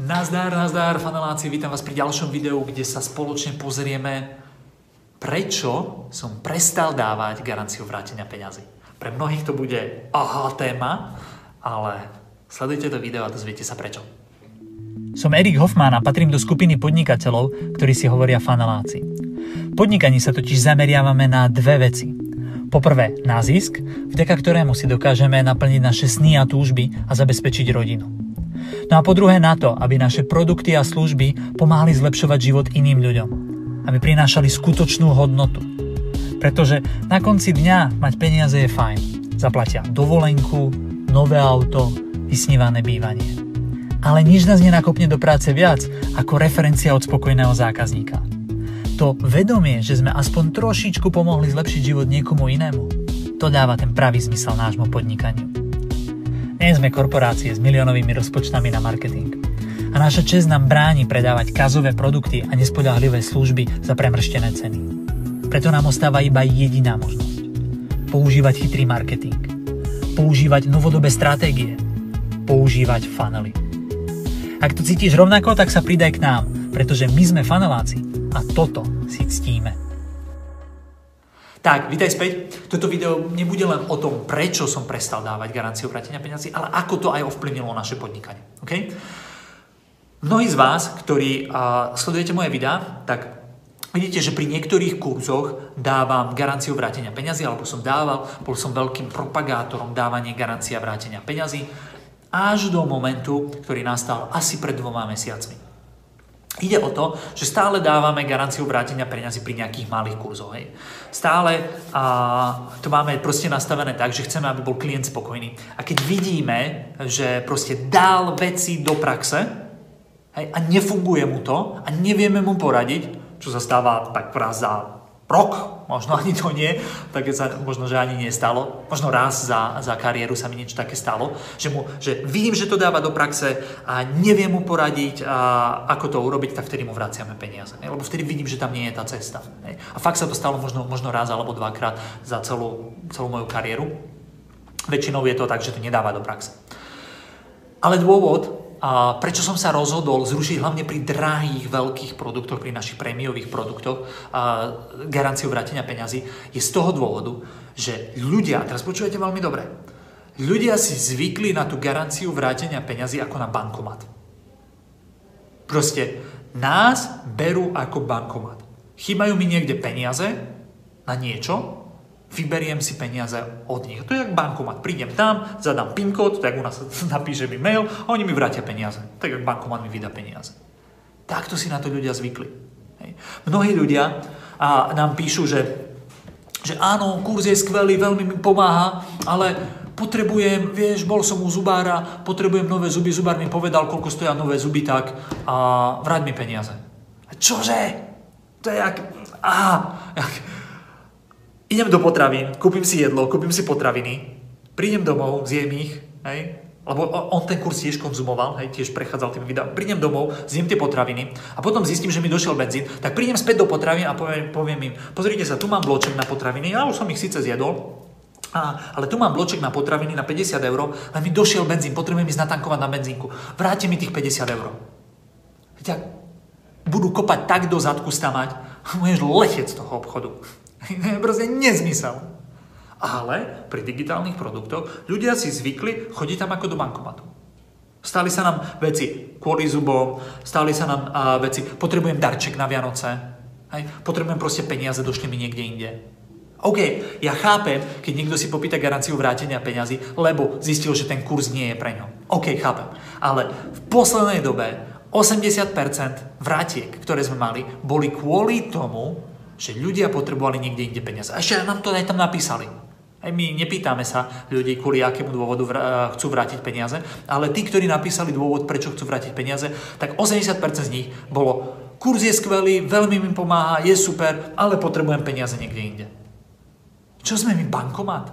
Nazdár, faneláci, vítam vás pri ďalšom videu, kde sa spoločne pozrieme, prečo som prestal dávať garanciu vrátenia peňazí. Pre mnohých to bude aha téma, ale sledujte to video a dozviete sa prečo. Som Erik Hofman a patrím do skupiny podnikateľov, ktorí si hovoria faneláci. V podnikaní sa totiž zameriavame na dve veci. Poprvé na zisk, vďaka ktorému si dokážeme naplniť naše sny a túžby a zabezpečiť rodinu. No a po druhé na to, aby naše produkty a služby pomáhali zlepšovať život iným ľuďom. Aby prinášali skutočnú hodnotu. Pretože na konci dňa mať peniaze je fajn. Zaplatia dovolenku, nové auto, vysnívané bývanie. Ale nič nás nenakopne do práce viac ako referencia od spokojného zákazníka. To vedomie, že sme aspoň trošičku pomohli zlepšiť život niekomu inému, to dáva ten pravý zmysel nášmu podnikaniu. Nie sme korporácie s miliónovými rozpočtami na marketing. A naša česť nám bráni predávať kazové produkty a nespoľahlivé služby za premrštené ceny. Preto nám ostáva iba jediná možnosť. Používať chytrý marketing. Používať novodobé stratégie. Používať funnely. Ak to cítiš rovnako, tak sa pridaj k nám, pretože my sme faneláci a toto si ctíme. Tak, vítaj späť. Toto video nebude len o tom, prečo som prestal dávať garanciu vrátenia peňazí, ale ako to aj ovplyvnilo naše podnikanie. Okay? Mnohí z vás, ktorí sledujete moje videá, tak vidíte, že pri niektorých kurzoch dávam garanciu vrátenia peňazí, alebo som dával, bol som veľkým propagátorom dávania garancia vrátenia peňazí, až do momentu, ktorý nastal asi pred 2 mesiacmi. Ide o to, že stále dávame garanciu vrátenia peňazí pri nejakých malých kurzoch. Hej. Stále to máme proste nastavené tak, že chceme, aby bol klient spokojný. A keď vidíme, že proste dal veci do praxe, hej, a nefunguje mu to a nevieme mu poradiť, čo sa stáva tak raz za rok, možno ani to nie, tak sa možno, že ani nestalo, možno raz za kariéru sa mi niečo také stalo, že vidím, že to dáva do praxe a neviem mu poradiť, ako to urobiť, tak vtedy mu vraciame peniaze. Ne? Lebo vtedy vidím, že tam nie je tá cesta. Ne? A fakt sa to stalo možno raz alebo dvakrát za celú moju kariéru. Väčšinou je to tak, že to nedáva do praxe. Ale dôvod, prečo som sa rozhodol zrušiť hlavne pri drahých veľkých produktoch, pri našich prémiových produktoch garanciu vrátenia peňazí, je z toho dôvodu, že ľudia, teraz počujete veľmi dobre, ľudia si zvykli na tú garanciu vrátenia peňazí ako na bankomat. Proste nás berú ako bankomat. Chýbajú mi niekde peniaze na niečo, vyberiem si peniaze od nich. To je jak bankomat. Prídem tam, zadám PIN kód, tak u nás napíšem e-mail a oni mi vrátia peniaze. Tak jak bankomat mi vydá peniaze. Takto si na to ľudia zvykli. Hej. Mnohí ľudia nám píšu, že áno, kurz je skvelý, veľmi mi pomáha, ale potrebujem, vieš, bol som u zubára, potrebujem nové zuby, zubár mi povedal, koľko stoja nové zuby, tak vráť mi peniaze. Čože? To je jak... Idem do potravín, kúpim si jedlo, kúpim si potraviny, prídem domov, zjem ich, hej, lebo on ten kurz tiež konzumoval, hej, tiež prechádzal tým videom, prídem domov, zjem tie potraviny a potom zistím, že mi došiel benzín, tak prídem späť do potravín a poviem im, pozrite sa, tu mám bloček na potraviny, ja už som ich síce zjedol, ale tu mám bloček na potraviny na 50 €, ale mi došiel benzín, potrebujem ísť natankovať na benzínku, vráte mi tých 50 €. Tak budú kopať tak do zadku stamať, budeš letieť z toho obchodu. Proste nezmysel. Ale pri digitálnych produktoch ľudia si zvykli chodiť tam ako do bankomatu. Stali sa nám veci kvôli zubom, stali sa nám veci, potrebujem darček na Vianoce, hej? Potrebujem proste peniaze, došli mi niekde inde. OK, ja chápem, keď niekto si popýta garanciu vrátenia peňazí, lebo zistil, že ten kurz nie je pre ňo. OK, chápem. Ale v poslednej dobe 80% vrátiek, ktoré sme mali, boli kvôli tomu, že ľudia potrebovali niekde inde peniaze. A ešte nám to aj tam napísali. Aj my nepýtame sa ľudí, kvôli akému dôvodu chcú vrátiť peniaze, ale tí, ktorí napísali dôvod, prečo chcú vrátiť peniaze, tak 80% z nich bolo, kurz je skvelý, veľmi mi pomáha, je super, ale potrebujem peniaze niekde inde. Čo sme my, bankomat?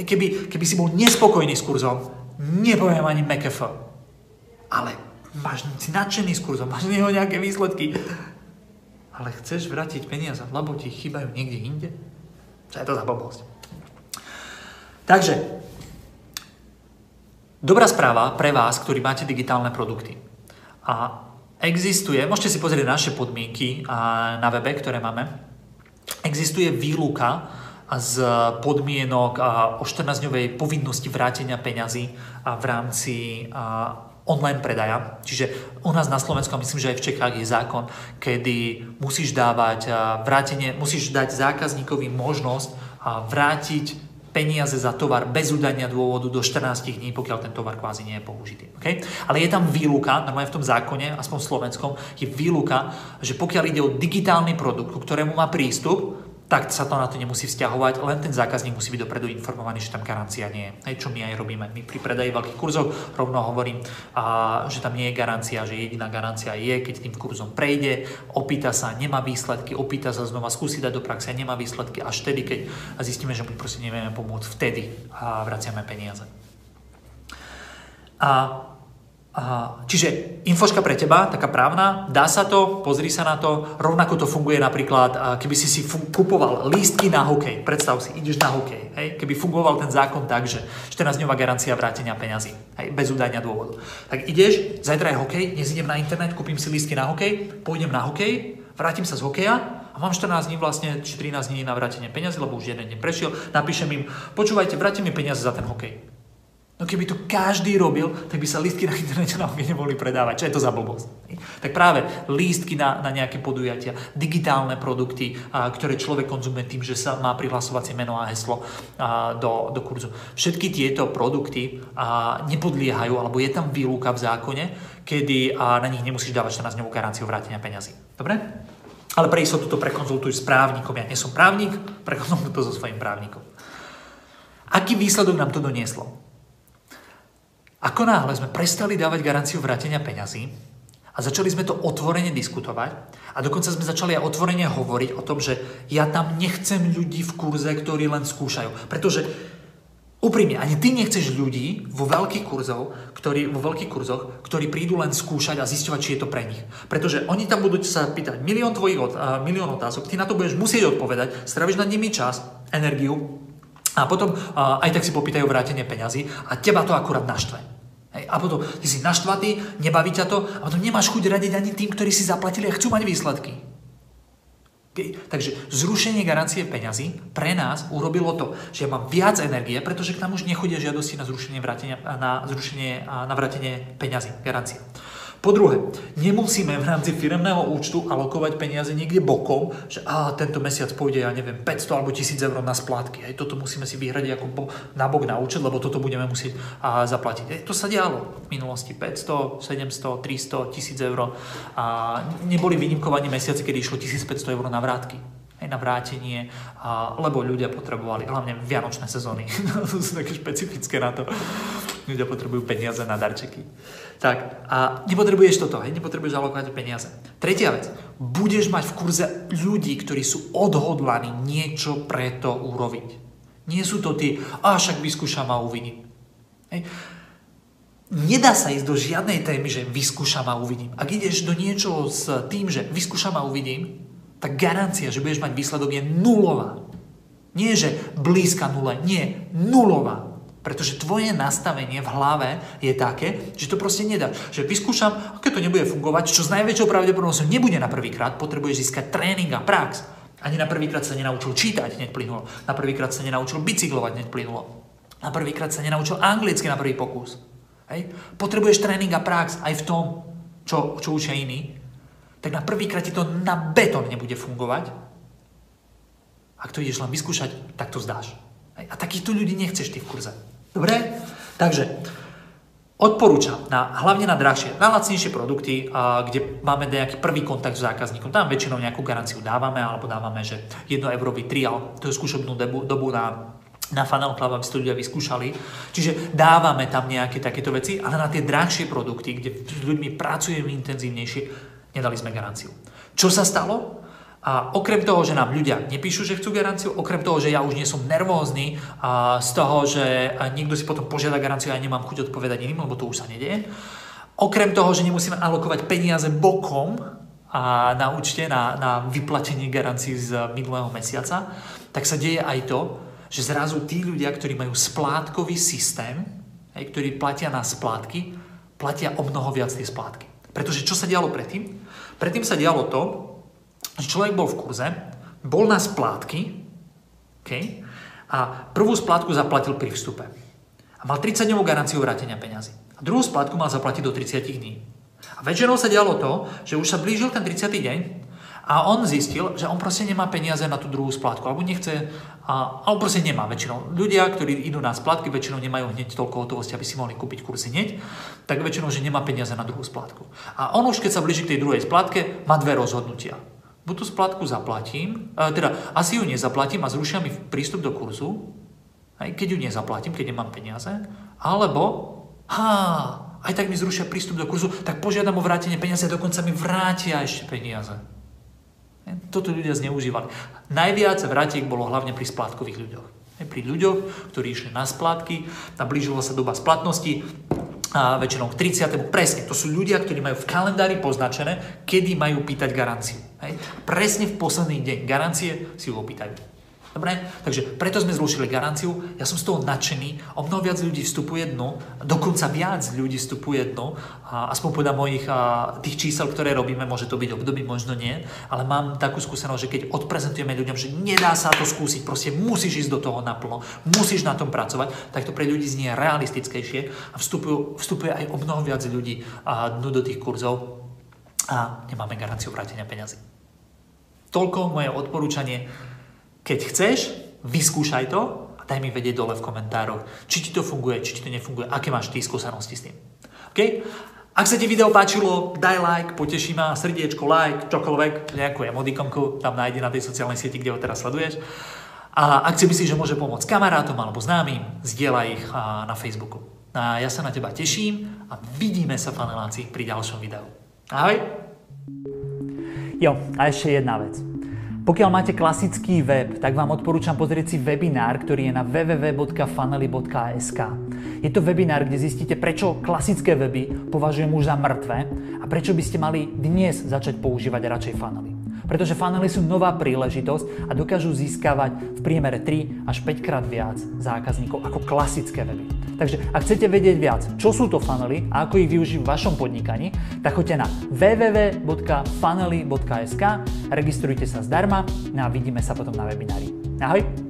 Keby si bol nespokojný s kurzom, nepoviem ani McAfee, ale máš nadšený s kurzom, máš z neho nejaké výsledky, ale chceš vrátiť peniaze, lebo ti chýbajú niekde inde? Čo je to za blbosť? Takže, Dobrá správa pre vás, ktorí máte digitálne produkty. A existuje, môžete si pozrieť naše podmienky na webe, ktoré máme, existuje výluka z podmienok o 14-dňovej povinnosti vrátenia peňazí v rámci online predaja. Čiže u nás na Slovensku, myslím, že aj v Čechách je zákon, kedy musíš dávať vrátenie, musíš dať zákazníkovi možnosť vrátiť peniaze za tovar bez udania dôvodu do 14 dní, pokiaľ ten tovar kvázi nie je použitý. Okay? Ale je tam výluka, normálne v tom zákone, aspoň v slovenskom, je výluka, že pokiaľ ide o digitálny produkt, ku ktorému má prístup, tak sa to na to nemusí vzťahovať, len ten zákazník musí byť dopredu informovaný, že tam garancia nie je. Čo my aj robíme. My pri predaji veľkých kurzov rovno hovorím, že tam nie je garancia, že jediná garancia je, keď tým kurzom prejde, opýta sa, nemá výsledky, opýta sa znova, skúsi dať do praxe, nemá výsledky, až vtedy, keď zistíme, že mu proste nevieme pomôcť, vtedy vraciame peniaze. Čiže infoška pre teba, taká právna, dá sa to, pozri sa na to, rovnako to funguje napríklad, keby si si kupoval lístky na hokej, predstav si, ideš na hokej, hej? Keby fungoval ten zákon tak, že 14-dňová garancia vrátenia peňazí, hej? Bez udania dôvodu. Tak ideš, zajtra je hokej, dnes idem na internet, kúpim si lístky na hokej, pôjdem na hokej, vrátim sa z hokeja, mám 14 dní vlastne, 13 dní na vrátenie peňazí, lebo už jeden deň prešiel, napíšem im, počúvajte, vrátim mi peniaze za ten hokej. No keby to každý robil, tak by sa lístky na internete na hokej nemohli predávať. Čo je to za blbosť? Tak práve lístky na nejaké podujatia, digitálne produkty, ktoré človek konzumuje tým, že sa má prihlasovacie meno a heslo do kurzu. Všetky tieto produkty nepodliehajú, alebo je tam výluka v zákone, kedy na nich nemusíš dávať 14-dňovú garanciu vrátenia peňazí. Dobre? Ale pre istotu to prekonzultuj s právnikom. Ja nie som právnik, prekonzultuj to so svojím právnikom. Aký výsledok nám to donieslo? Ako náhle sme prestali dávať garanciu vrátenia peňazí a začali sme to otvorene diskutovať a dokonca sme začali aj otvorene hovoriť o tom, že ja tam nechcem ľudí v kurze, ktorí len skúšajú. Pretože úprimne, ani ty nechceš ľudí vo veľkých kurzoch, ktorí prídu len skúšať a zisťovať, či je to pre nich. Pretože oni tam budú sa pýtať milión otázok, ty na to budeš musieť odpovedať, stráviš nad nimi čas, energiu, a potom aj tak si popýtajú vrátenie peňazí a teba to akurát naštve. Hej. A potom ty si naštvatý, nebaví ťa to a potom nemáš chuť radiť ani tým, ktorí si zaplatili a chcú mať výsledky. Okay. Takže zrušenie garancie peňazí pre nás urobilo to, že ja mám viac energie, pretože k nám už nechodia žiadosti na vrátenie peňazí, garancie. Po druhé, nemusíme v rámci firemného účtu alokovať peniaze niekde bokom, že tento mesiac pôjde, ja neviem, 500 alebo 1000 € na splátky. Aj toto musíme si vyhradiť ako na bok na účet, lebo toto budeme musieť zaplatiť. To sa dialo v minulosti 500, 700, 300, 1000 €. Neboli výnimkovaní mesiace, kedy išlo 1500 € na vrátky. Aj na vrátenie, lebo ľudia potrebovali, hlavne vianočné sezóny, to sú také špecifické na to, ľudia potrebujú peniaze na darčeky. Tak, a nepotrebuješ toto, hej, nepotrebuješ alokovať peniaze. Tretia vec, budeš mať v kurze ľudí, ktorí sú odhodlaní niečo pre to urobiť. Nie sú to tí, však vyskúšam a uvidím. Hej. Nedá sa ísť do žiadnej témy, že vyskúšam a uvidím. Ak ideš do niečoho s tým, že vyskúšam a uvidím, tak garancia, že budeš mať výsledok, je nulová. Nie, že blízka nule, nie, nulová. Pretože tvoje nastavenie v hlave je také, že to proste nedáš. Že vyskúšam, aké to nebude fungovať, čo s najväčšou pravdepodobnosťou nebude na prvýkrát, potrebuješ získať tréning a prax. Ani na prvýkrát sa nenaučil čítať, hneď plynulo. Na prvýkrát sa nenaučil bicyklovať, hneď plynulo. Na prvýkrát sa nenaučil anglicky na prvý pokus. Hej? Potrebuješ tréning a prax aj v tom, čo učia iní. Tak na prvýkrát ti to na betón nebude fungovať. Ak to ideš len vyskúšať, tak to zdáš. A takýchto ľudí nechceš ty v kurze. Dobre? Takže odporúčam, hlavne na drahšie, na lacnejšie produkty, kde máme nejaký prvý kontakt s zákazníkom. Tam väčšinou nejakú garanciu dávame, alebo dávame, že 1 € trial, to je skúšobnú dobu na Funnel Club, aby ste ľudia vyskúšali. Čiže dávame tam nejaké takéto veci, ale na tie drahšie produkty, kde s ľuďmi pracujeme intenzívnejšie, nedali sme garanciu. Čo sa stalo? A okrem toho, že nám ľudia nepíšu, že chcú garanciu, okrem toho, že ja už nie som nervózny z toho, že niekto si potom požiada garanciu a ja nemám chuť odpovedať iným, lebo to už sa nedieje. Okrem toho, že nemusíme alokovať peniaze bokom na účte, na vyplatenie garancií z minulého mesiaca, tak sa deje aj to, že zrazu tí ľudia, ktorí majú splátkový systém, ktorí platia na splátky, platia o mnoho viac tie splátky. Pretože čo sa dialo predtým? Predtým sa dialo to, že človek bol v kurze, bol na splátky, okay, a prvú splátku zaplatil pri vstupe. A mal 30-dňovú garanciu vrátenia peňazí. A druhú splátku mal zaplatiť do 30 dní. A väčšinou sa dialo to, že už sa blížil ten 30. deň a on zistil, že on proste nemá peniaze na tú druhú splátku, alebo nechce, a on proste nemá väčšinou. Ľudia, ktorí idú na splátky, väčšinou nemajú hneď toľko hotovosti, aby si mohli kúpiť kurz hneď, tak väčšinou, že nemá peniaze na druhú splátku. A on už, keď sa blíži k tej druhej splátke, má dve rozhodnutia. Buď tú splátku zaplatím, teda asi ju nezaplatím a zrušia mi prístup do kurzu, aj keď ju nezaplatím, keď nemám peniaze, alebo aj tak mi zrušia prístup do kurzu, tak požiadam o vrátenie peniaze a dokonca mi vrátia ešte peniaze. Toto ľudia zneužívali. Najviac vrátiek bolo hlavne pri splátkových ľuďoch. Pri ľuďoch, ktorí išli na splátky, nablížila sa doba splatnosti, a väčšinou k 30. Presne, to sú ľudia, ktorí majú v kalendári poznačené, kedy majú pýtať garanciu. Presne v posledný deň garancie si ju opýtajú. Dobre? Takže preto sme zrušili garanciu, ja som z toho nadšený, o mnoho viac ľudí vstupuje dnu, dokonca viac ľudí vstupuje dnu, aspoň podľa mojich tých čísel, ktoré robíme, môže to byť období, možno nie, ale mám takú skúsenosť, že keď odprezentujeme ľuďom, že nedá sa to skúsiť, proste musíš ísť do toho naplno, musíš na tom pracovať, tak to pre ľudí znie realistickejšie a vstupuje aj o mnoho viac ľudí dnu do tých kurzov a nemáme garanciu vrátenia peňazí. Toľko moje odporúčanie. Keď chceš, vyskúšaj to a daj mi vedieť dole v komentároch, či ti to funguje, či ti to nefunguje, aké máš ty skúsenosti s tým. Okay? Ak sa ti video páčilo, daj like, poteší ma, srdiečko, like, čokoľvek, nejakú emodikonku tam nájde na tej sociálnej sieti, kde ho teraz sleduješ. A ak si myslíš, že môže pomôcť kamarátom alebo známym, zdieľaj ich na Facebooku. A ja sa na teba teším a vidíme sa, faneláci, pri ďalšom videu. Ahoj! Jo, a ešte jedna vec. Pokiaľ máte klasický web, tak vám odporúčam pozrieť si webinár, ktorý je na www.funnely.sk. Je to webinár, kde zistíte, prečo klasické weby považujem už za mŕtve a prečo by ste mali dnes začať používať radšej funnely. Pretože funnely sú nová príležitosť a dokážu získavať v priemere 3 až 5 krát viac zákazníkov ako klasické weby. Takže ak chcete vedieť viac, čo sú to funnely a ako ich využiť v vašom podnikaní, tak choďte na www.funnely.sk, registrujte sa zdarma a vidíme sa potom na webinári. Ahoj!